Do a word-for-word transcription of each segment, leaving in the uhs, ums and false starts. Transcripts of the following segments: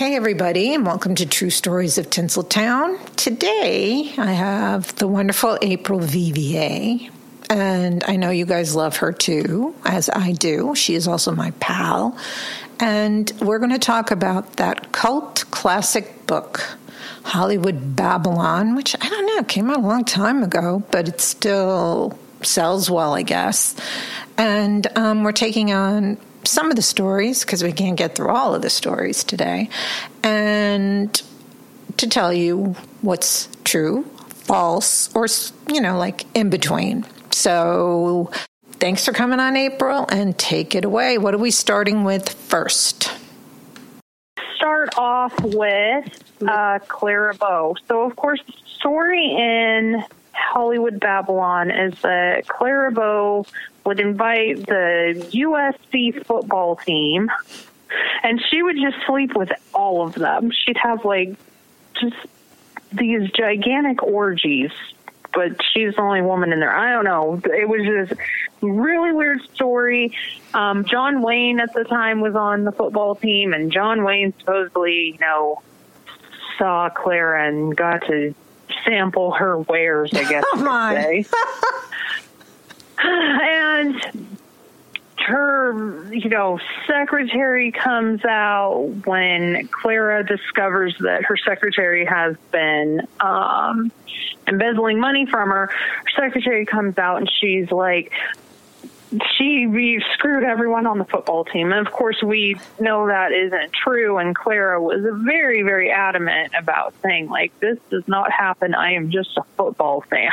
Hey, everybody, and welcome to True Stories of Tinseltown. Today, I have the wonderful April Vivier, and I know you guys love her, too, as I do. She is also my pal, and we're going to talk about that cult classic book, Hollywood Babylon, which, I don't know, came out a long time ago, but it still sells well, I guess, and um, we're taking on some of the stories, because we can't get through all of the stories today, and to tell you what's true, false, or, you know, like in between. So thanks for coming on, April, and take it away. What are we starting with first? Start off with uh, Clara Bow. So, of course, the story in Hollywood Babylon is that Clara Bow would invite the U S C football team, and she would just sleep with all of them. She'd have, like, just these gigantic orgies, but she's the only woman in there. I don't know. It was just really weird story. Um, John Wayne at the time was on the football team, and John Wayne supposedly, you know, saw Clara and got to sample her wares, I guess. Oh my. And her, you know, secretary comes out when Clara discovers that her secretary has been um, embezzling money from her. Her secretary comes out and she's like, she we screwed everyone on the football team. And, of course, we know that isn't true. And Clara was very, very adamant about saying, like, this does not happen. I am just a football fan.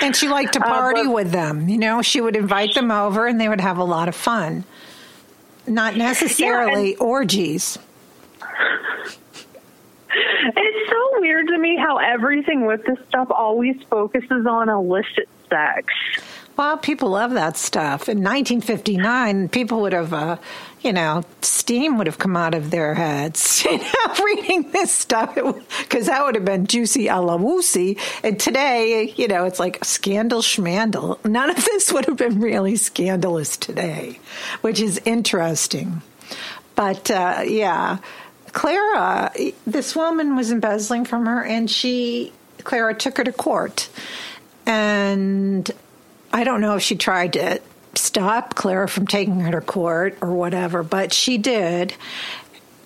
And she liked to party uh, but, with them. You know, she would invite them over and they would have a lot of fun. Not necessarily yeah, and, orgies. It's so weird to me how everything with this stuff always focuses on illicit sex. Well, people love that stuff. In nineteen fifty-nine, people would have, uh, you know, steam would have come out of their heads, you know, reading this stuff, because that would have been juicy a la woozy. And today, you know, it's like scandal schmandal. None of this would have been really scandalous today, which is interesting. But, uh, yeah, Clara, this woman was embezzling from her, and she, Clara took her to court. And I don't know if she tried to stop Clara from taking her to court or whatever, but she did.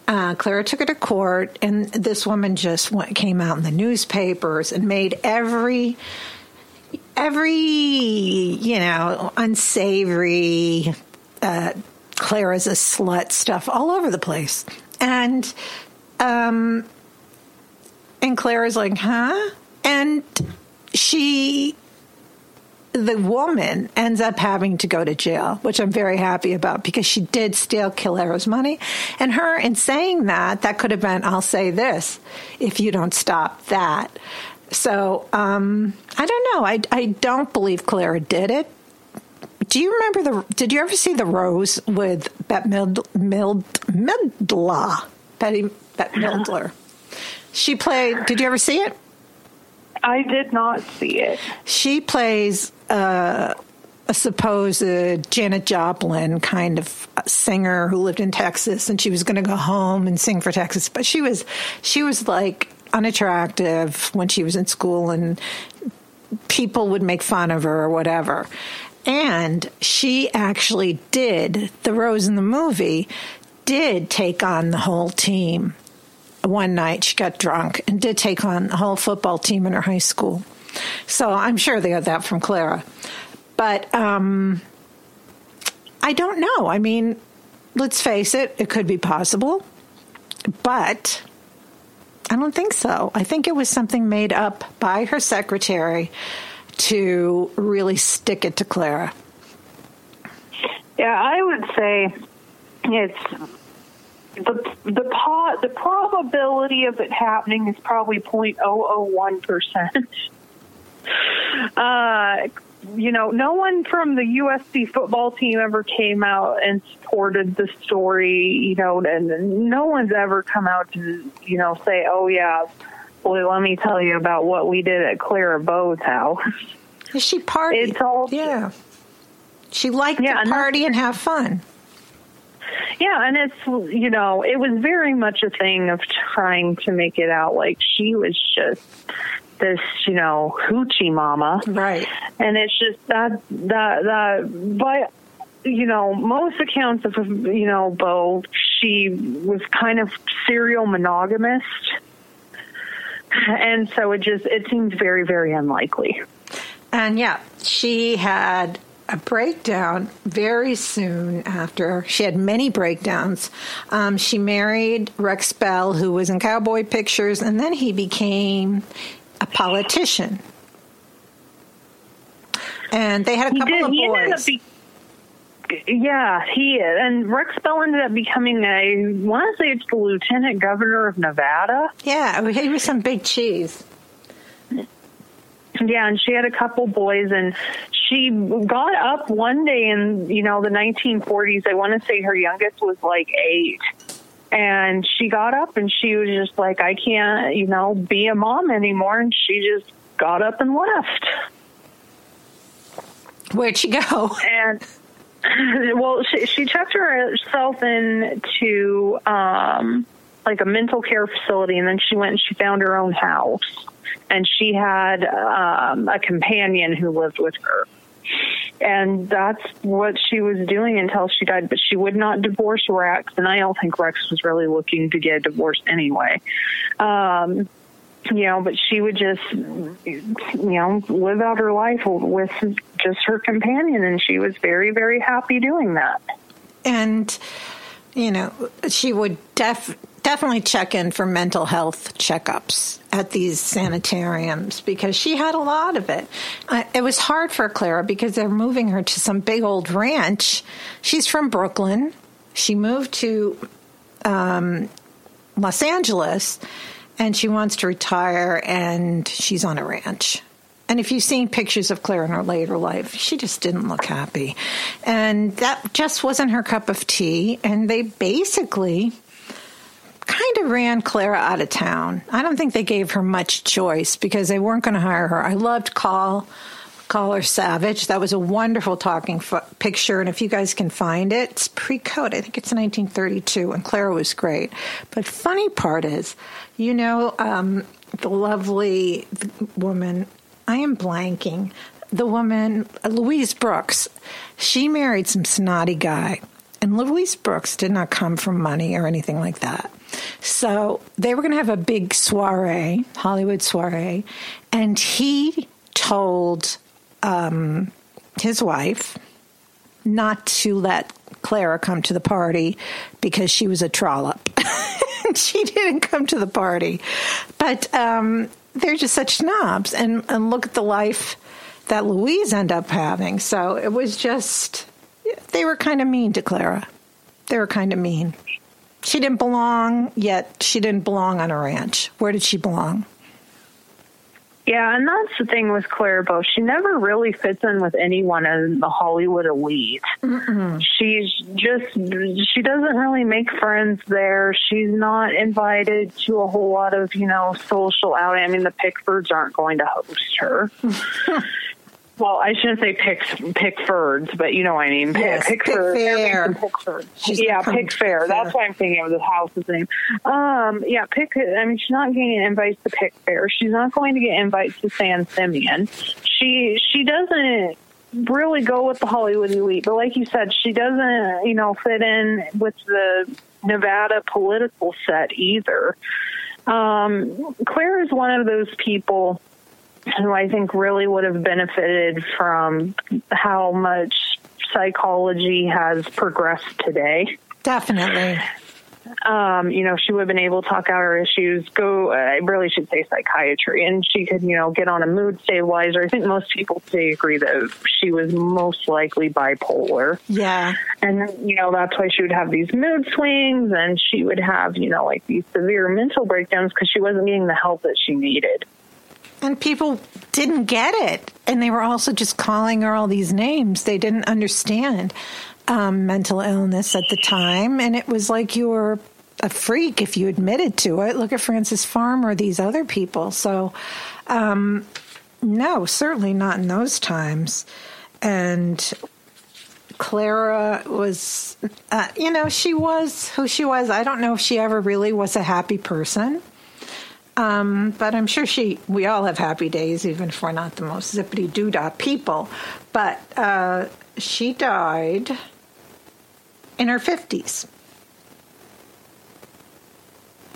Uh, Clara took her to court, and this woman just went, came out in the newspapers and made every, every you know, unsavory, uh, Clara's a slut stuff all over the place. And, um, and Clara's like, huh? And she... The woman ends up having to go to jail, which I'm very happy about, because she did steal Clara's money. And her, in saying that, that could have been, I'll say this, if you don't stop that. So, um, I don't know. I, I don't believe Clara did it. Do you remember the, did you ever see The Rose with Bette Mild, Mild, Midler? Betty, Bette Midler. She played, did you ever see it? I did not see it. She plays uh, a supposed Janet Joplin kind of singer who lived in Texas, and she was going to go home and sing for Texas. But she was, she was like unattractive when she was in school, and people would make fun of her or whatever. And she actually did. The Rose in the movie did take on the whole team. One night she got drunk and did take on the whole football team in her high school. So I'm sure they got that from Clara. But um, I don't know. I mean, let's face it, it could be possible. But I don't think so. I think it was something made up by her secretary to really stick it to Clara. Yeah, I would say it's... The the po- the probability of it happening is probably zero point zero zero one percent. Uh, you know, no one from the U S C football team ever came out and supported the story, you know, and no one's ever come out to, you know, say, oh, yeah, well, let me tell you about what we did at Clara Bow's house. She partied. It's all, yeah. She liked yeah, to party and have fun. Yeah, and it's, you know, it was very much a thing of trying to make it out like she was just this, you know, hoochie mama. Right. And it's just that, that, that, but, you know, most accounts of, you know, Bo, she was kind of serial monogamist. And so it just, it seemed very, very unlikely. And yeah, she had a breakdown very soon after. She had many breakdowns. Um, she married Rex Bell, who was in cowboy pictures, and then he became a politician. And they had a couple of boys. He be- yeah, he and Rex Bell ended up becoming a, I want to say it's the lieutenant governor of Nevada. Yeah, he was some big cheese. Yeah, and she had a couple boys, and she got up one day in, you know, the nineteen forties. I want to say her youngest was like eight. And she got up and she was just like, I can't, you know, be a mom anymore. And she just got up and left. Where'd she go? And, well, she, she checked herself into, um, like, a mental care facility. And then she went and she found her own house. And she had um, a companion who lived with her. And that's what she was doing until she died. But she would not divorce Rex, and I don't think Rex was really looking to get divorced anyway. Um, you know, but she would just, you know, live out her life with just her companion, and she was very, very happy doing that. And, you know, she would def- definitely check in for mental health checkups at these sanitariums because she had a lot of it. Uh, it was hard for Clara because they're moving her to some big old ranch. She's from Brooklyn. She moved to um, Los Angeles, and she wants to retire, and she's on a ranch. And if you've seen pictures of Clara in her later life, she just didn't look happy. And that just wasn't her cup of tea. And they basically kind of ran Clara out of town. I don't think they gave her much choice because they weren't going to hire her. I loved Call, Call Her Savage. That was a wonderful talking f- picture. And if you guys can find it, it's pre-code. I think it's nineteen thirty-two. And Clara was great. But funny part is, you know, um, the lovely woman, I am blanking, the woman, Louise Brooks, she married some snotty guy. And Louise Brooks did not come from money or anything like that. So they were going to have a big soiree, Hollywood soiree, and he told um, his wife not to let Clara come to the party because she was a trollop. She didn't come to the party. But um, they're just such snobs. And, and look at the life that Louise ended up having. So it was just... They were kind of mean to Clara. They were kind of mean. She didn't belong, yet she didn't belong on a ranch. Where did she belong? Yeah, and that's the thing with Clara Bow. She never really fits in with anyone in the Hollywood elite. Mm-mm. She's just, she doesn't really make friends there. She's not invited to a whole lot of, you know, social outing. I mean, the Pickfords aren't going to host her. Well, I shouldn't say pick, Pickfords, but you know what I mean. Yes, Pickfair. Pickfair. Pickfair. Yeah, Pickfair. That's why I'm thinking of the house's name. Um, yeah, Pick. I mean, she's not getting invites to Pickfair. She's not going to get invites to San Simeon. She she doesn't really go with the Hollywood elite. But like you said, she doesn't, you know, fit in with the Nevada political set either. Um, Claire is one of those people who I think really would have benefited from how much psychology has progressed today. Definitely. Um, you know, she would have been able to talk out her issues, go, I really should say psychiatry, and she could, you know, get on a mood stabilizer. I think most people today agree that she was most likely bipolar. Yeah. And, you know, that's why she would have these mood swings, and she would have, you know, like these severe mental breakdowns because she wasn't getting the help that she needed. And people didn't get it. And they were also just calling her all these names. They didn't understand um, mental illness at the time. And it was like you were a freak if you admitted to it. Look at Frances Farmer, these other people. So, um, no, certainly not in those times. And Clara was, uh, you know, she was who she was. I don't know if she ever really was a happy person. Um, but I'm sure she, we all have happy days, even if we're not the most zippity-doo-dah people. But uh, she died in her fifties.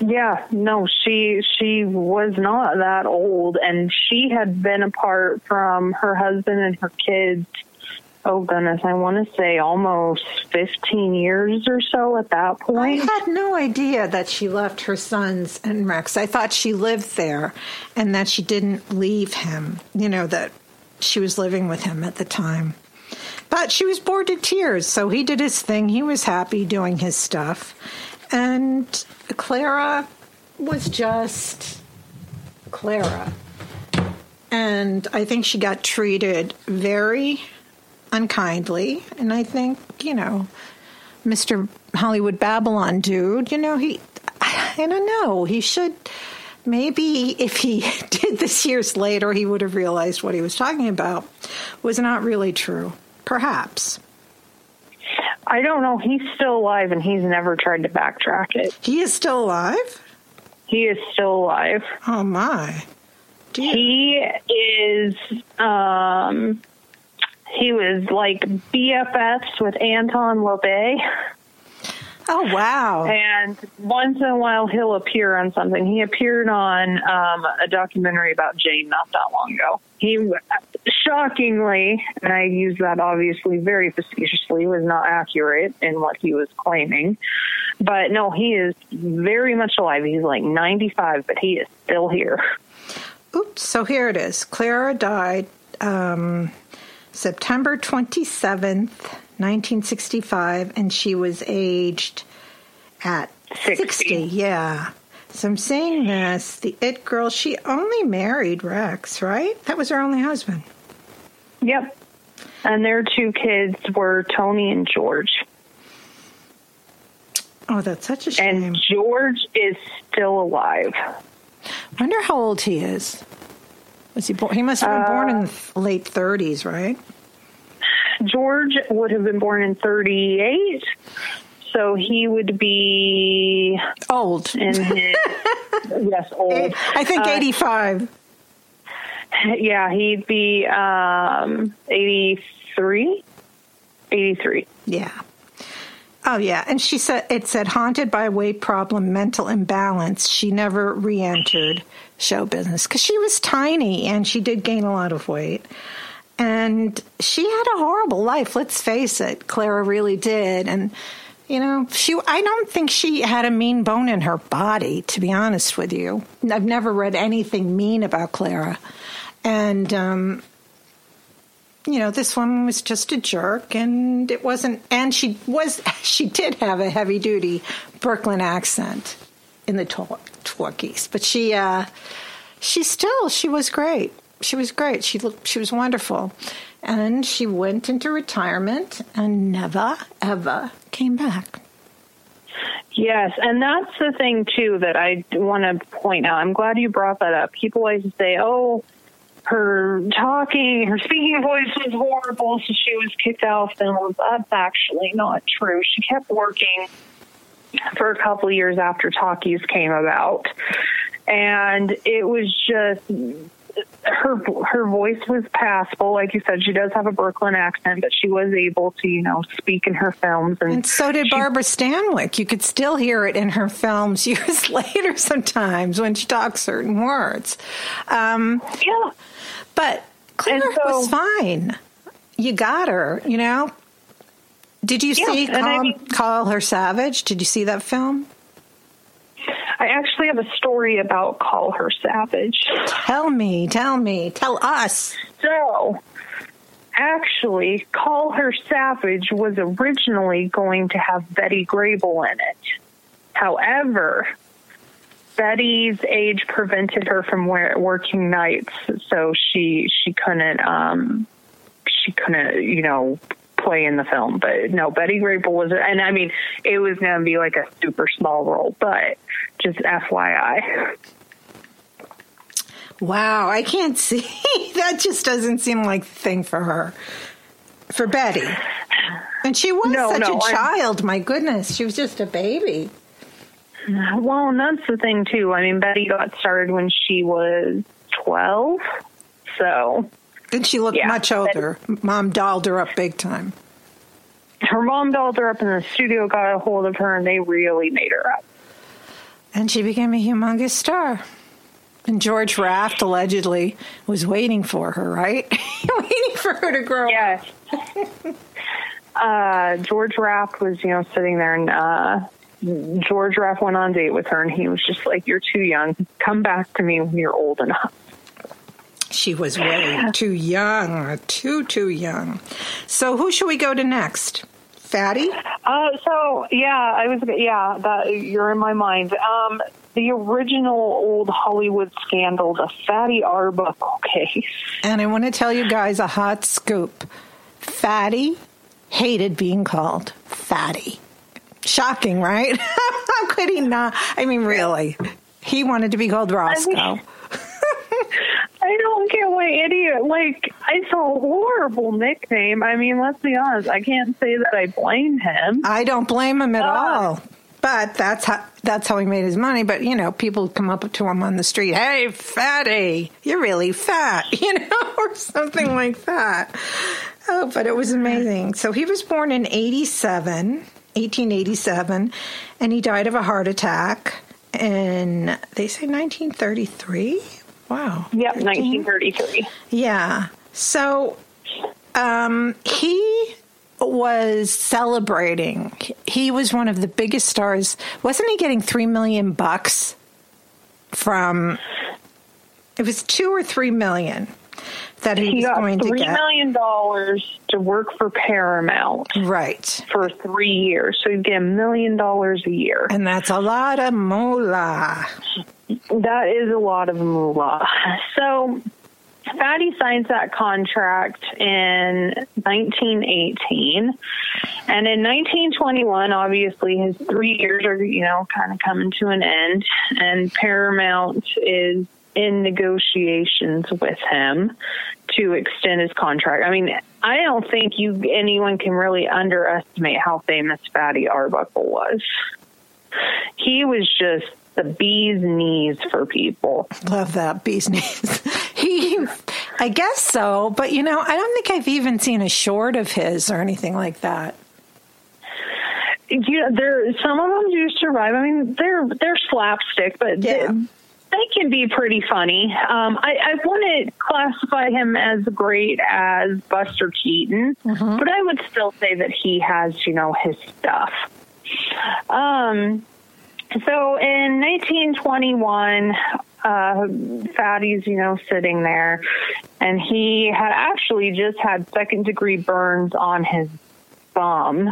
Yeah, no, she she was not that old, and she had been apart from her husband and her kids, oh goodness, I want to say almost fifteen years or so at that point. I had no idea that she left her sons and Rex. I thought she lived there and that she didn't leave him, you know, that she was living with him at the time. But she was bored to tears, so he did his thing. He was happy doing his stuff. And Clara was just Clara. And I think she got treated very unkindly, and I think, you know, Mister Hollywood Babylon dude, you know, he, I don't know, he should, maybe if he did this years later, he would have realized what he was talking about was not really true, perhaps. I don't know, he's still alive, and he's never tried to backtrack it. He is still alive? He is still alive. Oh, my. Dear. He is, um... he was like B F Fs with Anton LaVey. Oh, wow. And once in a while, he'll appear on something. He appeared on um, a documentary about Jane not that long ago. He, shockingly, and I use that obviously very facetiously, was not accurate in what he was claiming. But no, he is very much alive. He's like ninety-five, but he is still here. Oops, so here it is. Clara died... Um... September twenty-seventh, nineteen sixty-five, and she was aged at sixty. Yeah. So I'm seeing this. The It Girl, she only married Rex, right? That was her only husband. Yep. And their two kids were Tony and George. Oh, that's such a shame. And George is still alive. Wonder how old he is. Was he born? He must have been born in the late thirties, right? George would have been born in thirty-eight, so he would be old. In his, yes, old. I think eighty-five. Uh, yeah, he'd be um, eighty-three. eighty-three. Yeah. Oh yeah, and she said it said haunted by weight problem, mental imbalance. She never re-entered show business because she was tiny and she did gain a lot of weight, and she had a horrible life. Let's face it, Clara really did. And you know, she I don't think she had a mean bone in her body. To be honest with you, I've never read anything mean about Clara, and. Um, You know, this woman was just a jerk, and it wasn't. And she was, she did have a heavy duty Brooklyn accent in the talkies, but she, uh, she still, she was great. She was great. She looked, she was wonderful, and she went into retirement and never ever came back. Yes, and that's the thing too that I want to point out. I'm glad you brought that up. People always say, "Oh." Her talking, her speaking voice was horrible, so she was kicked off. And that's actually not true. She kept working for a couple of years after talkies came about, and it was just her her voice was passable. Like you said, she does have a Brooklyn accent, but she was able to, you know, speak in her films. And, and so did she, Barbara Stanwyck. You could still hear it in her films years later sometimes when she talks certain words. Um, yeah. But Clara so, was fine. You got her, you know. Did you yeah, see Call, I mean, Call Her Savage? Did you see that film? I actually have a story about Call Her Savage. Tell me, tell me, tell us. So, actually, Call Her Savage was originally going to have Betty Grable in it. However, Betty's age prevented her from working nights, so she she couldn't um, she couldn't you know play in the film. But no, Betty Grable was, and I mean it was going to be like a super small role, but just F Y I. Wow, I can't see that. Just doesn't seem like the thing for her, for Betty. And she was no, such no, a child. I'm... My goodness, she was just a baby. Well, and that's the thing, too. I mean, Betty got started when she was twelve, so... And she looked yeah, much older. Betty... Mom dolled her up big time. Her mom dolled her up, and the studio got a hold of her, and they really made her up. And she became a humongous star. And George Raft, allegedly, was waiting for her, right? Waiting for her to grow yes. up. uh, George Raft was, you know, sitting there, and uh, George Raft went on a date with her, and he was just like, "You're too young. Come back to me when you're old enough." She was way too young, too, too young. So who should we go to next? Fatty? Uh, so, yeah, I was, yeah, that, you're in my mind. Um, the original old Hollywood scandal, the Fatty Arbuckle case. And I want to tell you guys a hot scoop. Fatty hated being called Fatty. Shocking, right? How could he not? I mean, really. He wanted to be called Roscoe. I mean, I don't get why idiot, like, it's a horrible nickname. I mean, let's be honest. I can't say that I blame him. I don't blame him at uh, all. But that's how that's how he made his money. But, you know, people come up to him on the street, "Hey, Fatty, you're really fat," you know, or something like that. Oh, but it was amazing. So he was born in eighty-seven, eighteen eighty-seven, and he died of a heart attack in, they say nineteen thirty-three? Wow. Yep, nineteen thirty-three. Yeah. So um, he was celebrating. He was one of the biggest stars. Wasn't he getting three million bucks from? It was two or three million that he, he was going to get. He got three million dollars to work for Paramount, right? For three years, so he'd get a million dollars a year, and that's a lot of moolah. That is a lot of moolah. So Fatty signs that contract in nineteen eighteen. And in nineteen twenty-one, obviously, his three years are, you know, kind of coming to an end. And Paramount is in negotiations with him to extend his contract. I mean, I don't think you anyone can really underestimate how famous Fatty Arbuckle was. He was just the bee's knees for people. Love that, bee's knees. He, I guess so. But, you know, I don't think I've even seen a short of his or anything like that. Yeah, there. Some of them do survive. I mean, they're they're slapstick, but yeah. they, they can be pretty funny. Um, I, I wouldn't to classify him as great as Buster Keaton, mm-hmm. but I would still say that he has, you know, his stuff. Um. So in nineteen twenty-one, uh, Fatty's, you know, sitting there, and he had actually just had second-degree burns on his bum.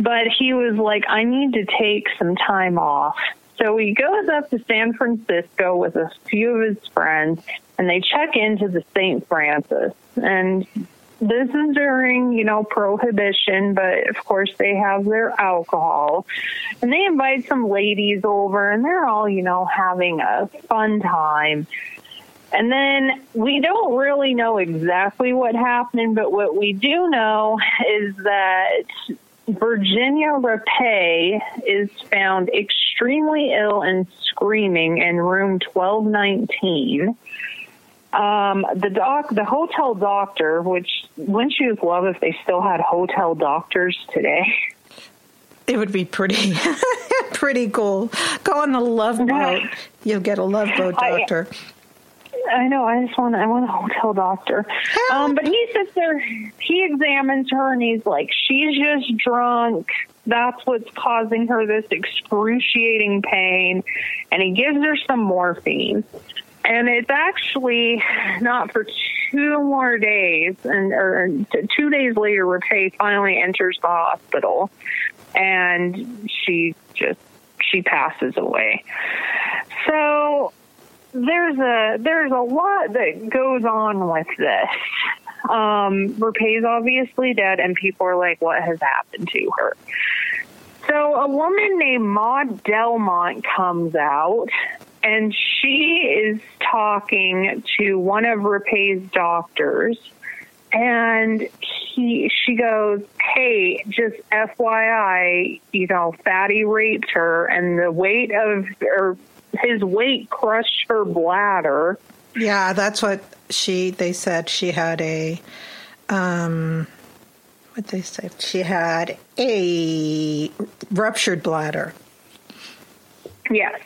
But he was like, "I need to take some time off." So he goes up to San Francisco with a few of his friends, and they check into the Saint Francis. And this is during, you know, Prohibition, but of course they have their alcohol. And they invite some ladies over, and they're all, you know, having a fun time. And then we don't really know exactly what happened, but what we do know is that Virginia Rappé is found extremely ill and screaming in room twelve nineteen. Um, the doc, the hotel doctor, which wouldn't you love if they still had hotel doctors today? It would be pretty, pretty cool. Go on the love boat. You'll get a love boat doctor. I, I know. I just want, I want a hotel doctor. Um, but he sits there, he examines her, and he's like, "She's just drunk. That's what's causing her this excruciating pain." And he gives her some morphine. And it's actually not for two more days, and or two days later, Rappé finally enters the hospital, and she just she passes away. So there's a there's a lot that goes on with this. Um, Rappé's obviously dead, and people are like, "What has happened to her?" So a woman named Maude Delmont comes out. And she is talking to one of Rappé's doctors, and he she goes, hey, just F Y I, you know, Fatty raped her, and the weight of or his weight crushed her bladder. Yeah, that's what she. They said she had a. Um, what they said she had a ruptured bladder. Yes,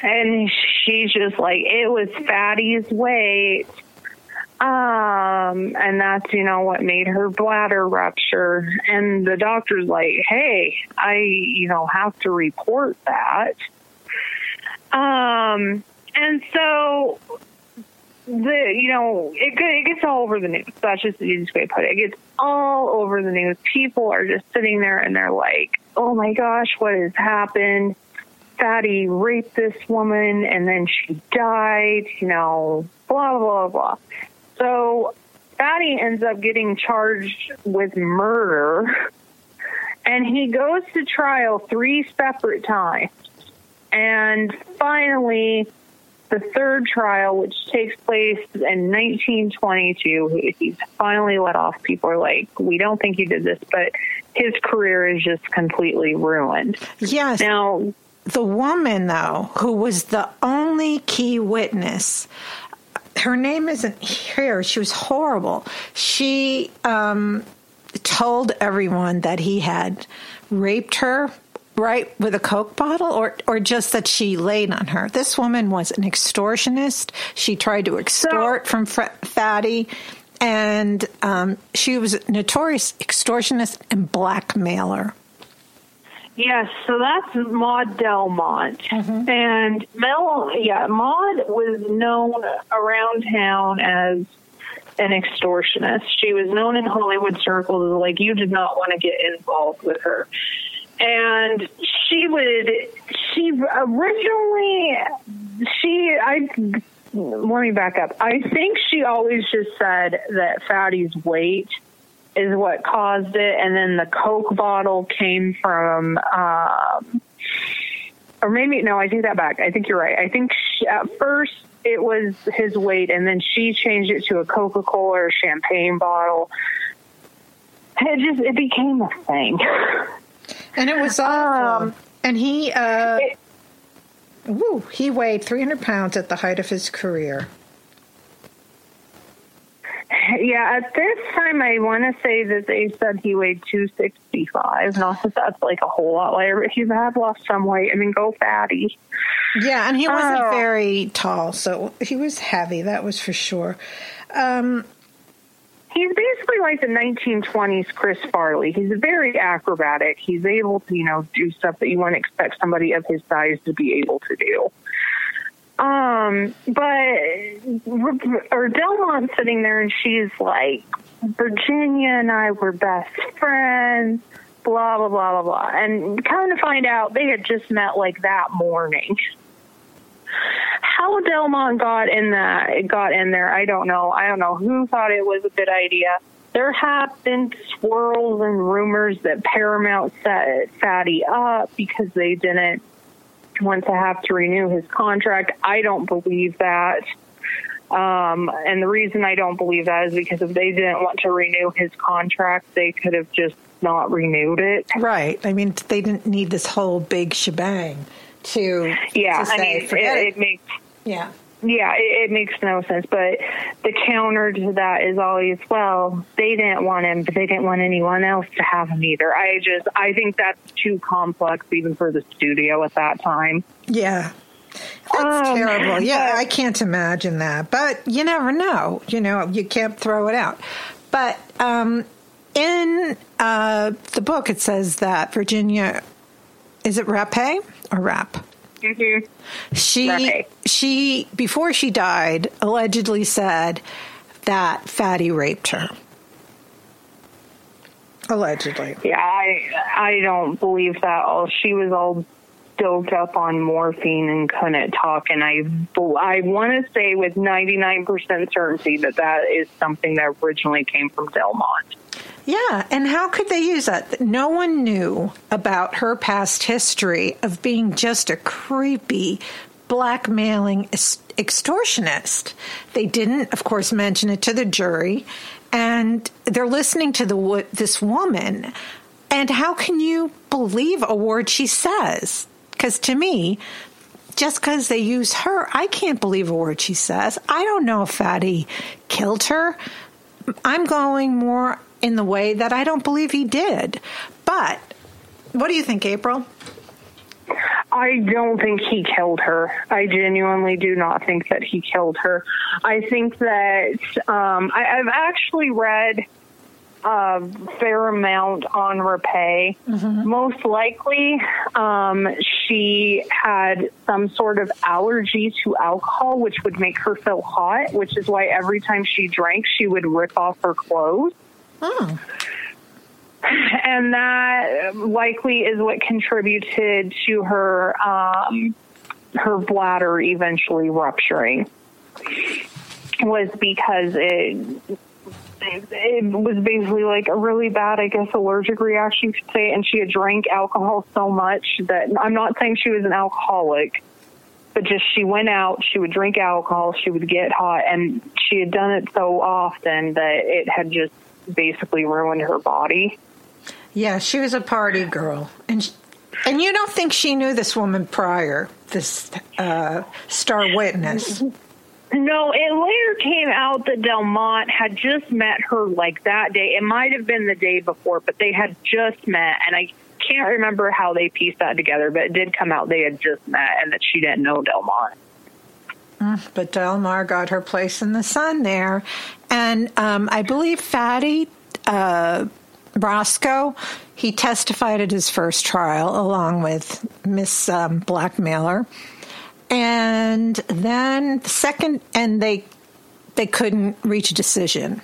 and she's just like, it was Fatty's weight. Um, and that's, you know, what made her bladder rupture. And the doctor's like, hey, I, you know, have to report that. Um, and so the, you know, it, it gets all over the news. That's just the easiest way to put it. It gets all over the news. People are just sitting there and they're like, oh my gosh, what has happened? Fatty raped this woman and then she died, you know, blah, blah, blah. So Fatty ends up getting charged with murder, and he goes to trial three separate times. And finally, the third trial, which takes place in nineteen twenty-two, he's finally let off. People are like, we don't think he did this, but his career is just completely ruined. Yes. Now, the woman, though, who was the only key witness, her name isn't here. She was horrible. She um, told everyone that he had raped her, right, with a Coke bottle, or or just that she laid on her. This woman was an extortionist. She tried to extort so, from Fatty, and um, she was a notorious extortionist and blackmailer. Yes, so that's Maude Delmont. Mm-hmm. And Mel, yeah, Maude was known around town as an extortionist. She was known in Hollywood circles as, like, you did not want to get involved with her. And she would, she originally, she, I, let me back up. I think she always just said that Fatty's weight is what caused it, and then the Coke bottle came from, um, or maybe, no, I take that back. I think you're right. I think she, at first it was his weight, and then she changed it to a Coca-Cola or a champagne bottle. It just, it became a thing. And it was awful. Um, and he, uh, it, woo, he weighed three hundred pounds at the height of his career. Yeah, at this time, I want to say that they said he weighed two sixty-five. And also, that's like a whole lot lighter. But he had lost some weight. I mean, go Fatty. Yeah, and he wasn't uh, very tall, so he was heavy. That was for sure. Um, he's basically like the nineteen twenties Chris Farley. He's very acrobatic. He's able to, you know, do stuff that you wouldn't expect somebody of his size to be able to do. Um, but, or Delmont's sitting there and she's like, Virginia and I were best friends, blah, blah, blah, blah, blah. And come to find out, they had just met like that morning. How Delmont got in that, got in there, I don't know. I don't know who thought it was a good idea. There have been swirls and rumors that Paramount set Fatty up because they didn't want to have to renew his contract. I don't believe that. Um, and the reason I don't believe that is because if they didn't want to renew his contract, they could have just not renewed it. Right. I mean, they didn't need this whole big shebang to, yeah, to say, I mean, forget it, it. It makes, yeah. Yeah, it, it makes no sense. But the counter to that is always, well, they didn't want him, but they didn't want anyone else to have him either. I just, I think that's too complex even for the studio at that time. Yeah. That's um, terrible. Yeah, but I can't imagine that. But you never know. You know, you can't throw it out. But um, in uh, the book, it says that Virginia, is it Rappé or Rapp? Mm-hmm. She right. she before she died allegedly said that Fatty raped her. Allegedly, yeah, I I don't believe that. All she was all doped up on morphine and couldn't talk. And I I want to say with ninety-nine percent certainty that that is something that originally came from Delmont. Yeah, and how could they use that? No one knew about her past history of being just a creepy, blackmailing extortionist. They didn't, of course, mention it to the jury, and they're listening to the this woman. And how can you believe a word she says? Because to me, just because they use her, I can't believe a word she says. I don't know if Fatty killed her. I'm going more in the way that I don't believe he did. But what do you think, April? I don't think he killed her. I genuinely do not think that he killed her. I think that um, I, I've actually read a fair amount on Rappé. Mm-hmm. Most likely, um, she had some sort of allergy to alcohol, which would make her feel hot, which is why every time she drank, she would rip off her clothes. Oh. And that likely is what contributed to her um, her bladder eventually rupturing, was because it it was basically like a really bad, I guess, allergic reaction, you could say, and she had drank alcohol so much that, I'm not saying she was an alcoholic, but just she went out, she would drink alcohol, she would get hot, and she had done it so often that it had just basically ruined her body. Yeah, she was a party girl. And she, and you don't think she knew this woman prior, this uh, star witness? No, it later came out that Delmont had just met her like that day. It might have been the day before, but they had just met. And I can't remember how they pieced that together, but it did come out they had just met and that she didn't know Delmont. But Del Mar got her place in the sun there. And um, I believe Fatty uh, Roscoe, he testified at his first trial along with Miss um, Blackmailer. And then second, and they they couldn't reach a decision.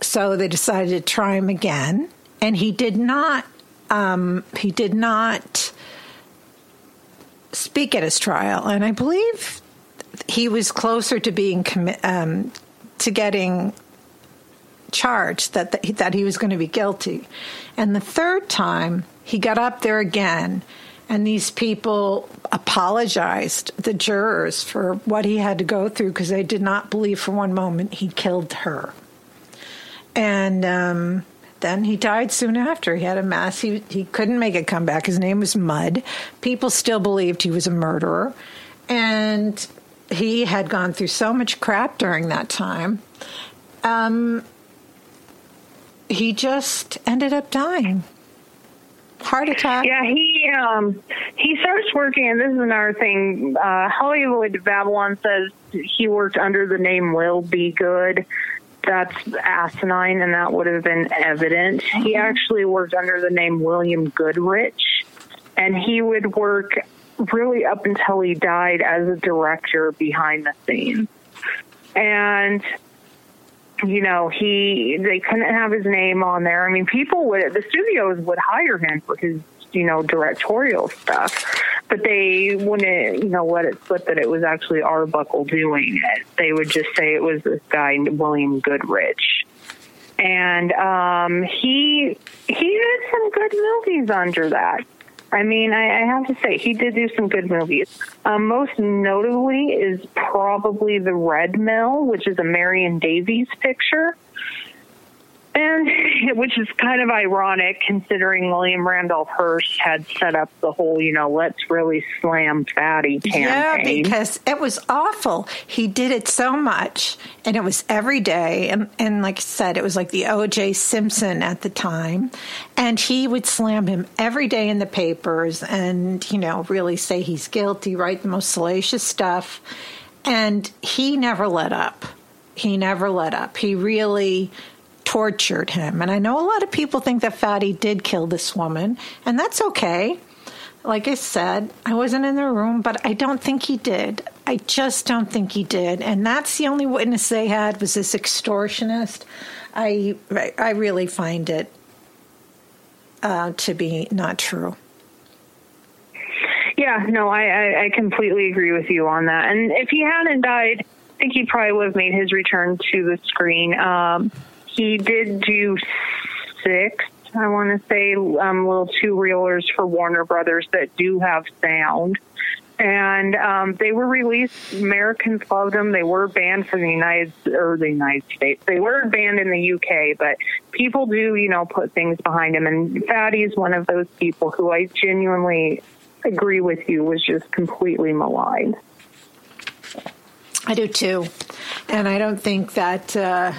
So they decided to try him again. And he did not, um, he did not speak at his trial. And I believe he was closer to being um, to getting charged that the, that he was going to be guilty. And the third time, he got up there again, and these people apologized, the jurors, for what he had to go through because they did not believe for one moment he killed her. And um, then he died soon after. He had a mass. He he couldn't make a comeback. His name was Mud. People still believed he was a murderer, and he had gone through so much crap during that time. Um, he just ended up dying. Heart attack. Yeah, he um, he starts working, and this is another thing. Uh, Hollywood Babylon says he worked under the name Will Be Good. That's asinine, and that would have been evident. Mm-hmm. He actually worked under the name William Goodrich, and he would work really up until he died as a director behind the scenes. And, you know, he, they couldn't have his name on there. I mean, people would, the studios would hire him for his, you know, directorial stuff, but they wouldn't, you know, let it slip that it was actually Arbuckle doing it. They would just say it was this guy, William Goodrich. And, um, he, he did some good movies under that. I mean, I, I have to say, he did do some good movies. Um, most notably is probably The Red Mill, which is a Marion Davies picture, and which is kind of ironic considering William Randolph Hearst had set up the whole, you know, let's really slam Fatty campaign. Yeah, because it was awful. He did it so much, and it was every day. And, and like I said, it was like the O J Simpson at the time. And he would slam him every day in the papers and, you know, really say he's guilty, write the most salacious stuff. And he never let up. He never let up. He really tortured him. And I know a lot of people think that Fatty did kill this woman, and that's okay. Like I said, I wasn't in the room, but I don't think he did. I just don't think he did. And that's the only witness they had, was this extortionist. I I really find it uh, to be not true. Yeah, no, I, I, I completely agree with you on that. And if he hadn't died, I think he probably would have made his return to the screen. Um, He did do six, I want to say, um, little two-reelers for Warner Brothers that do have sound. And um, they were released. Americans loved them. They were banned from the United or the United States. They were banned in the U K, but people do, you know, put things behind them. And Fatty is one of those people who I genuinely agree with you was just completely maligned. I do too, and I don't think that uh,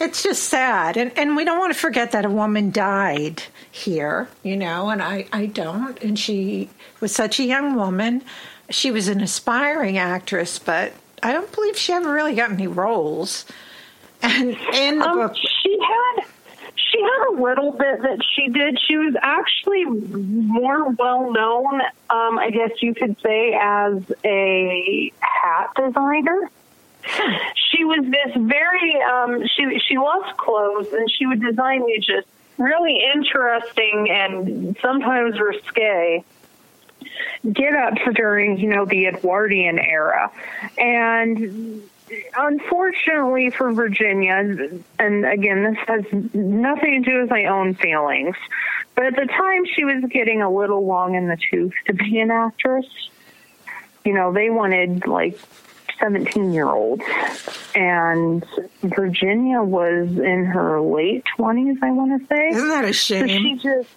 it's just sad. And and we don't want to forget that a woman died here, you know. And I I don't. And she was such a young woman. She was an aspiring actress, but I don't believe she ever really got any roles. And in the um, book, she had. She had a little bit that she did. She was actually more well-known, um, I guess you could say, as a hat designer. She was this very, um, she she loved clothes, and she would design these just really interesting and sometimes risque get-ups during, you know, the Edwardian era. And unfortunately for Virginia, and again, this has nothing to do with my own feelings, but at the time she was getting a little long in the tooth to be an actress. You know, they wanted like seventeen-year-olds, and Virginia was in her late twenties, I want to say. Isn't that a shame? So she just,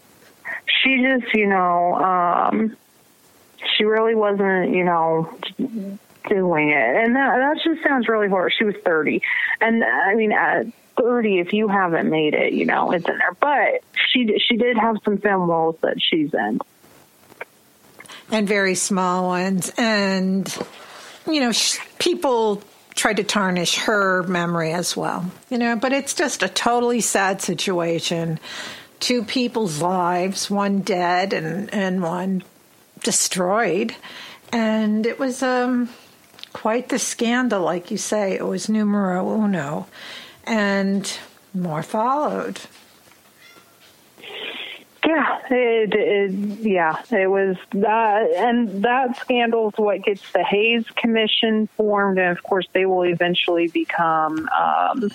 she just, you know, um, she really wasn't, you know, doing it. And that, that just sounds really horrible. She was thirty. And I mean, at thirty, if you haven't made it, you know, it's in there. But she she did have some film roles that she's in. And very small ones. And, you know, she, people tried to tarnish her memory as well, you know, but it's just a totally sad situation. Two people's lives, one dead and, and one destroyed. And it was um. quite the scandal, like you say. It was numero uno, and more followed. Yeah, it, it, yeah, it was that, and that scandal is what gets the Hayes Commission formed, and of course, they will eventually become, um,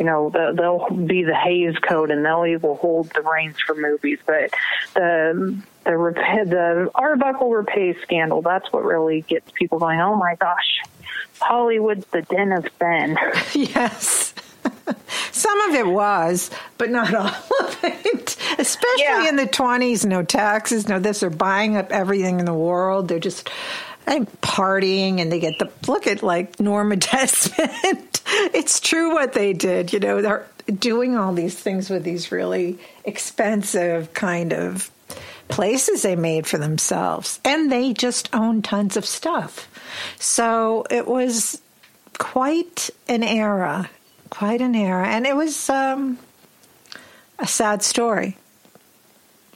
you know, the, they'll be the Hayes Code, and they'll even hold the reins for movies. But the The, the Arbuckle Rappé scandal, that's what really gets people going, oh my gosh, Hollywood's the den of sin. Yes. Some of it was, but not all of it. Especially yeah. in the twenties, no taxes, no this. They're buying up everything in the world. They're just I'm partying, and they get the look at like Norma Desmond. It's true what they did, you know, they're doing all these things with these really expensive kind of places they made for themselves, and they just owned tons of stuff. So it was quite an era, quite an era, and it was um, a sad story.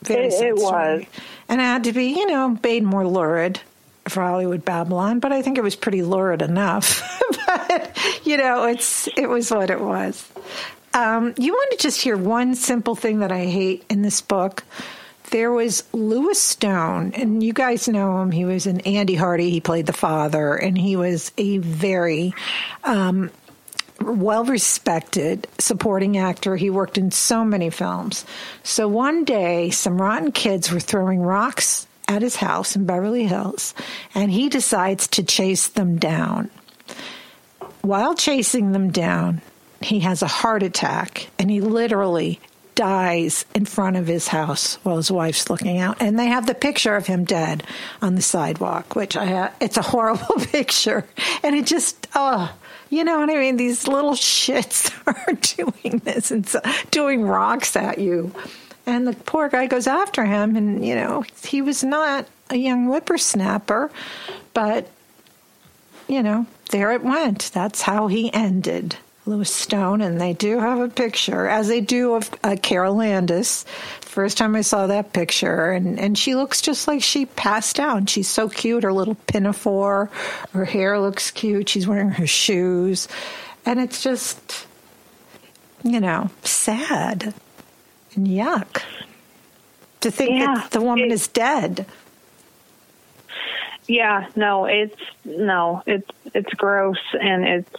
Very it sad it story. was, and it had to be, you know, made more lurid for Hollywood Babylon, but I think it was pretty lurid enough. But you know, it's it was what it was. Um, you want to just hear one simple thing that I hate in this book. There was Lewis Stone, and you guys know him. He was in Andy Hardy. He played the father, and he was a very um, well-respected supporting actor. He worked in so many films. So one day, some rotten kids were throwing rocks at his house in Beverly Hills, and he decides to chase them down. While chasing them down, he has a heart attack, and he literally dies in front of his house while his wife's looking out, and they have the picture of him dead on the sidewalk, which I ha- it's a horrible picture, and it just oh you know what I mean, these little shits are doing this and so, doing rocks at you, and the poor guy goes after him, and you know he was not a young whippersnapper, but you know there it went. That's how he ended, Lewis Stone, and they do have a picture, as they do of uh, Carol Landis. First time I saw that picture, and, and she looks just like she passed out. And she's so cute, her little pinafore, her hair looks cute, she's wearing her shoes, and it's just, you know, sad and yuck to think yeah. that the woman it, is dead. Yeah, no, it's no, it's it's gross, and it's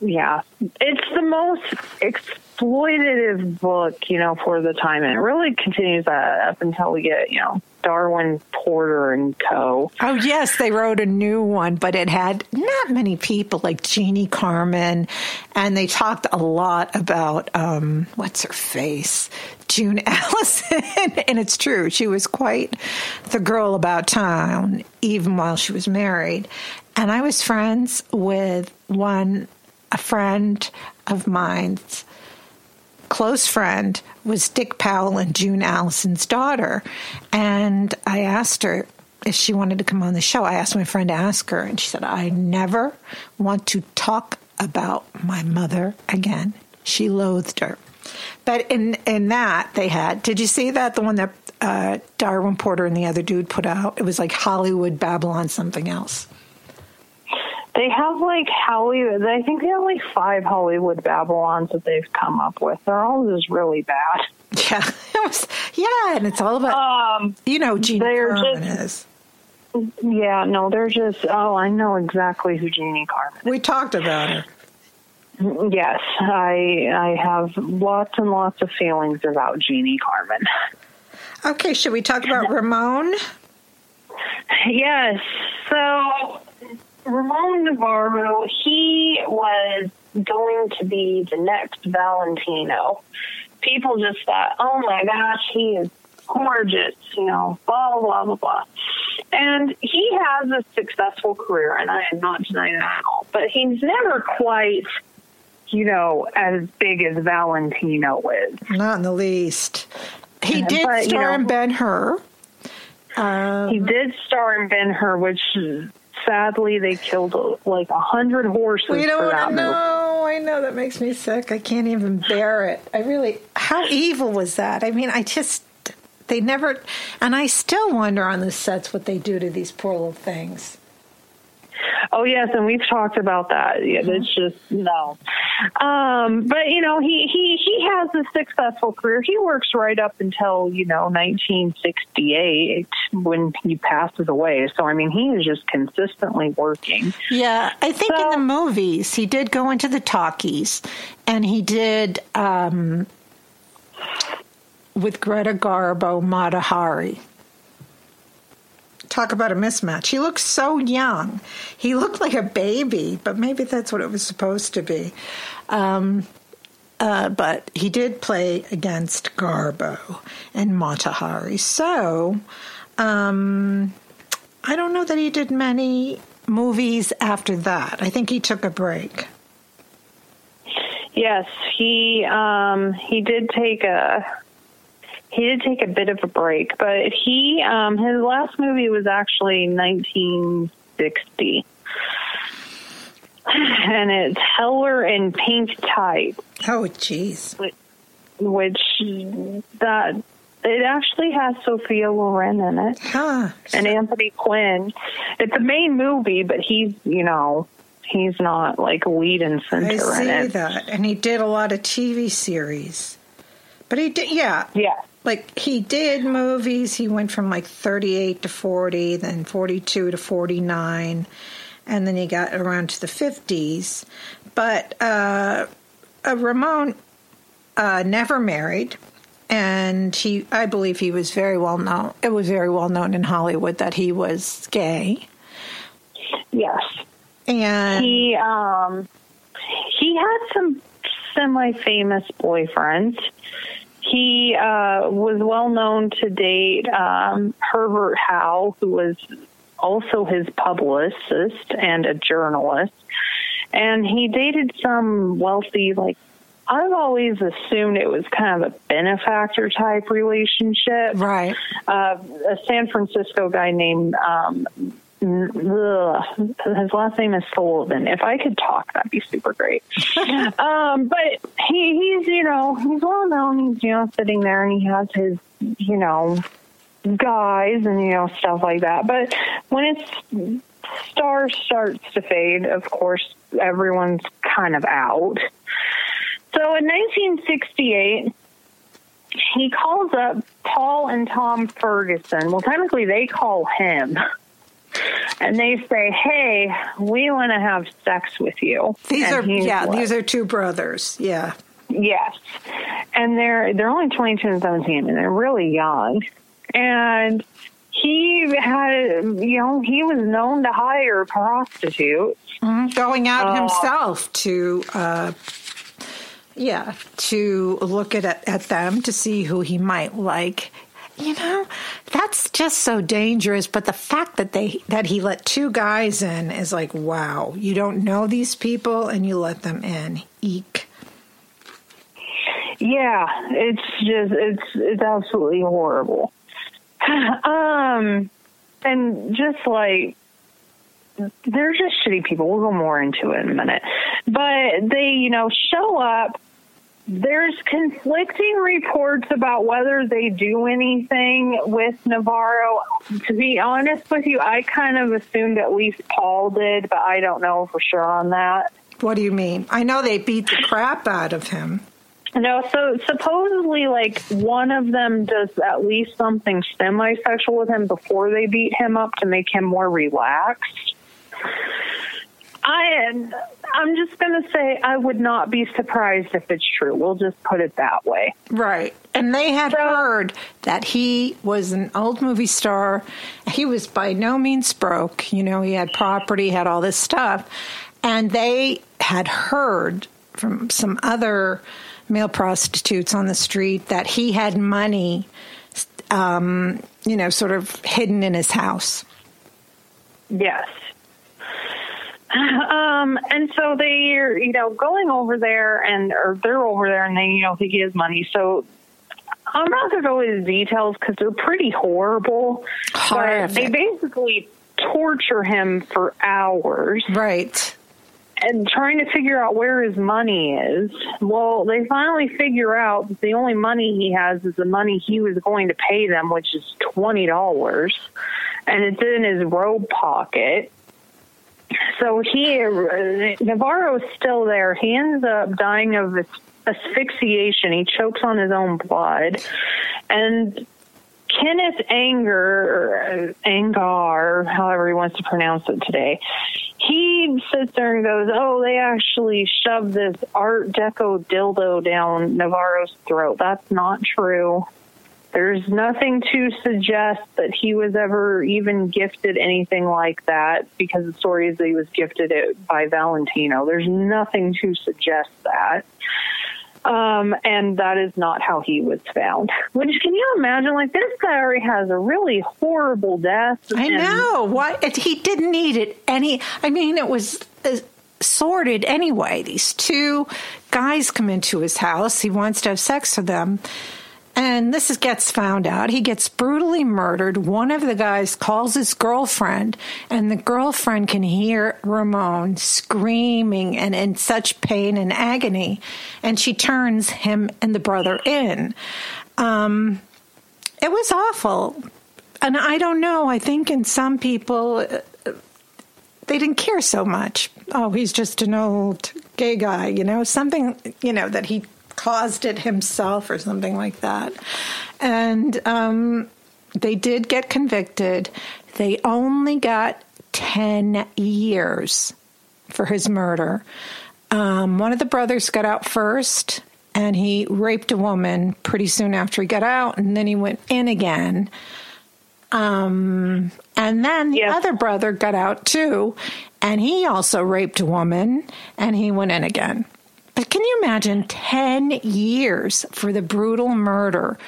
yeah, it's the most exploitative book, you know, for the time, and it really continues that up until we get, you know, Darwin Porter and Co. Oh, yes, they wrote a new one, but it had not many people, like Jeannie Carmen, and they talked a lot about, um, what's her face, June Allison, and it's true, she was quite the girl about town, even while she was married. And I was friends with one, a friend of mine's close friend was Dick Powell and June Allison's daughter. And I asked her if she wanted to come on the show. I asked my friend to ask her, and she said, I never want to talk about my mother again. She loathed her. But in, in that, they had, did you see that? The one that uh, Darwin Porter and the other dude put out? It was like Hollywood Babylon something else. They have, like, Hollywood, I think they have, like, five Hollywood Babylons that they've come up with. They're all just really bad. Yeah. Yeah, and it's all about, um, you know, Jeannie Carmen just, is. Yeah, no, they're just, oh, I know exactly who Jeannie Carmen is. We talked about her. Yes, I I have lots and lots of feelings about Jeannie Carmen. Okay, should we talk about Ramon? Yes, so... Ramon Novarro, he was going to be the next Valentino. People just thought, oh my gosh, he is gorgeous, you know, blah, blah, blah, blah. And he has a successful career, and I am not denying that at all. But he's never quite, you know, as big as Valentino is. Not in the least. He did but, star you know, in Ben-Hur. Um, he did star in Ben-Hur, which is... Sadly, they killed like a hundred horses. We don't want to know. I know that makes me sick. I can't even bear it. I really. How evil was that? I mean, I just. They never. And I still wonder on the sets what they do to these poor little things. Oh yes, and we've talked about that. Yeah, mm-hmm. It's just no. Um, but you know, he he he has a successful career. He works right up until you know nineteen sixty-eight when he passes away. So I mean, he is just consistently working. Yeah, I think so, in the movies he did go into the talkies, and he did um, with Greta Garbo, Mata Hari. Talk about a mismatch. He looked so young. He looked like a baby, but maybe that's what it was supposed to be. Um, uh, but he did play against Garbo and Mata Hari. So um, I don't know that he did many movies after that. I think he took a break. Yes, he um, he did take a... He did take a bit of a break, but he um, his last movie was actually nineteen sixty, and it's Heller in Pink Tide. Oh, jeez! Which, which that it actually has Sophia Loren in it, huh? And Anthony Quinn. It's a main movie, but he's you know he's not like a lead and center in it. I see that, and he did a lot of T V series, but he did yeah yeah. Like, he did movies. He went from, like, thirty-eight to forty, then forty-two to forty-nine, and then he got around to the fifties. But uh, uh, Ramon uh, never married, and he I believe he was very well known. It was very well known in Hollywood that he was gay. Yes. And he, um, he had some semi-famous boyfriends. He uh, was well known to date um, Herbert Howe, who was also his publicist and a journalist. And he dated some wealthy, like, I've always assumed it was kind of a benefactor type relationship. Right. Uh, a San Francisco guy named, um, ugh, his last name is Sullivan. If I could talk, that'd be super great. um, but he, he's, you know, he's well known. He's, you know, sitting there and he has his, you know, guys and, you know, stuff like that. But when its star starts to fade, of course, everyone's kind of out. So in nineteen sixty-eight, he calls up Paul and Tom Ferguson. Well, technically, they call him. And they say, hey, we want to have sex with you. These and are, yeah, what? These are two brothers. Yeah. Yes. And they're, they're only twenty-two and seventeen, and they're really young. And he had, you know, he was known to hire prostitutes. Mm-hmm. Going out uh, himself to, uh, yeah, to look at, at them to see who he might like. You know, that's just so dangerous. But the fact that they that he let two guys in is like, wow, you don't know these people and you let them in. Eek. Yeah, it's just it's it's absolutely horrible. Um, and just like they're just shitty people. We'll go more into it in a minute. But they, you know, show up. There's conflicting reports about whether they do anything with Novarro. To be honest with you, I kind of assumed at least Paul did, but I don't know for sure on that. What do you mean? I know they beat the crap out of him. No, so supposedly, like, one of them does at least something semi-sexual with him before they beat him up to make him more relaxed. I, I'm just going to say I would not be surprised if it's true. We'll just put it that way. Right. And they had so, heard that he was an old movie star. He was by no means broke. You know, he had property, had all this stuff. And they had heard from some other male prostitutes on the street that he had money, um, you know, sort of hidden in his house. Yes. Um, and so they are, you know, going over there and, or they're over there and they, you know, think he has money. So I'm not going to go into details because they're pretty horrible. Horrific. But they basically torture him for hours. Right. And trying to figure out where his money is. Well, they finally figure out that the only money he has is the money he was going to pay them, which is twenty dollars. And it's in his robe pocket. So he, Novarro's still there. He ends up dying of asphyxiation. He chokes on his own blood. And Kenneth Anger, Angar, however he wants to pronounce it today, he sits there and goes, oh, they actually shoved this Art Deco dildo down Novarro's throat. That's not true. There's nothing to suggest that he was ever even gifted anything like that because the story is that he was gifted it by Valentino. There's nothing to suggest that. Um, and that is not how he was found. Which, can you imagine? Like, this guy already has a really horrible death. I know. What? He didn't need it. Any, I mean, it was uh, sordid anyway. These two guys come into his house. He wants to have sex with them. And this is, gets found out. He gets brutally murdered. One of the guys calls his girlfriend, and the girlfriend can hear Ramon screaming and in such pain and agony. And she turns him and the brother in. Um, it was awful. And I don't know. I think in some people, they didn't care so much. Oh, he's just an old gay guy, you know, something, you know, that he caused it himself or something like that. And um, they did get convicted. They only got ten years for his murder. Um, one of the brothers got out first, and he raped a woman pretty soon after he got out, and then he went in again. Um, and then the yes. other brother got out too, and he also raped a woman, and he went in again. But can you imagine ten years for the brutal murder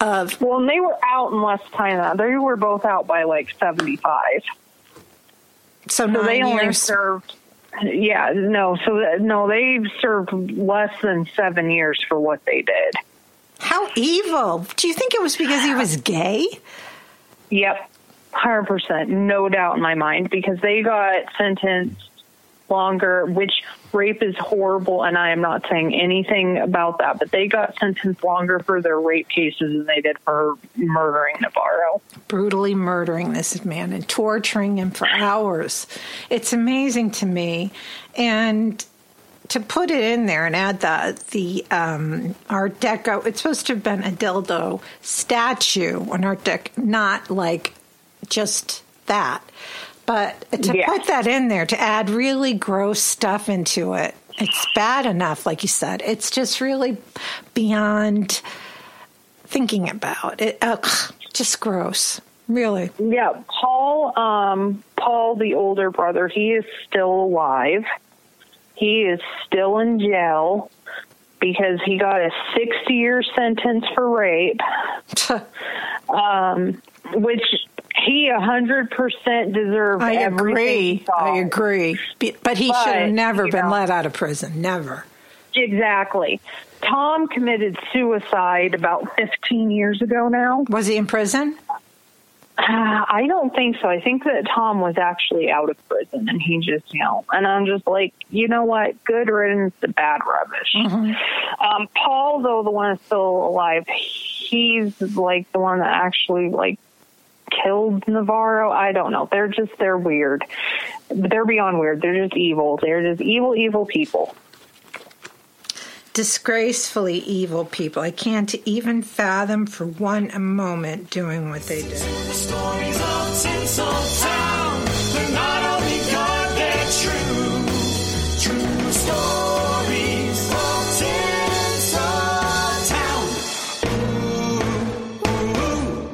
of... Well, and they were out in less time than that. They were both out by, like, seventy-five. So, so nine they only years. served... Yeah, no. So, no, they served less than seven years for what they did. How evil. Do you think it was because he was gay? Yep. one hundred percent. No doubt in my mind. Because they got sentenced longer, which rape is horrible, and I am not saying anything about that, but they got sentenced longer for their rape cases than they did for murdering Novarro. Brutally murdering this man and torturing him for hours. It's amazing to me. And to put it in there and add the, the um, Art Deco, it's supposed to have been a dildo statue on Art Deco, not like just that. But to yeah. put that in there, to add really gross stuff into it, it's bad enough, like you said. It's just really beyond thinking about it. Ugh, Just gross. Really? Yeah. Paul, um, Paul, the older brother, he is still alive. He is still in jail because he got a sixty-year sentence for rape, um, which he one hundred percent deserved. I agree. I agree. But he should have never been know. let out of prison. Never. Exactly. Tom committed suicide about fifteen years ago now. Was he in prison? Uh, I don't think so. I think that Tom was actually out of prison and he just, you know, and I'm just like, you know what? Good riddance to bad rubbish. Mm-hmm. Um, Paul, though, the one that's still alive, he's like the one that actually like killed Novarro. I don't know. They're just, they're weird. They're beyond weird. They're just evil. They're just evil, evil people. Disgracefully evil people. I can't even fathom for one moment doing what they do. The stories of Tinseltown, they're not only God, they're true. True stories.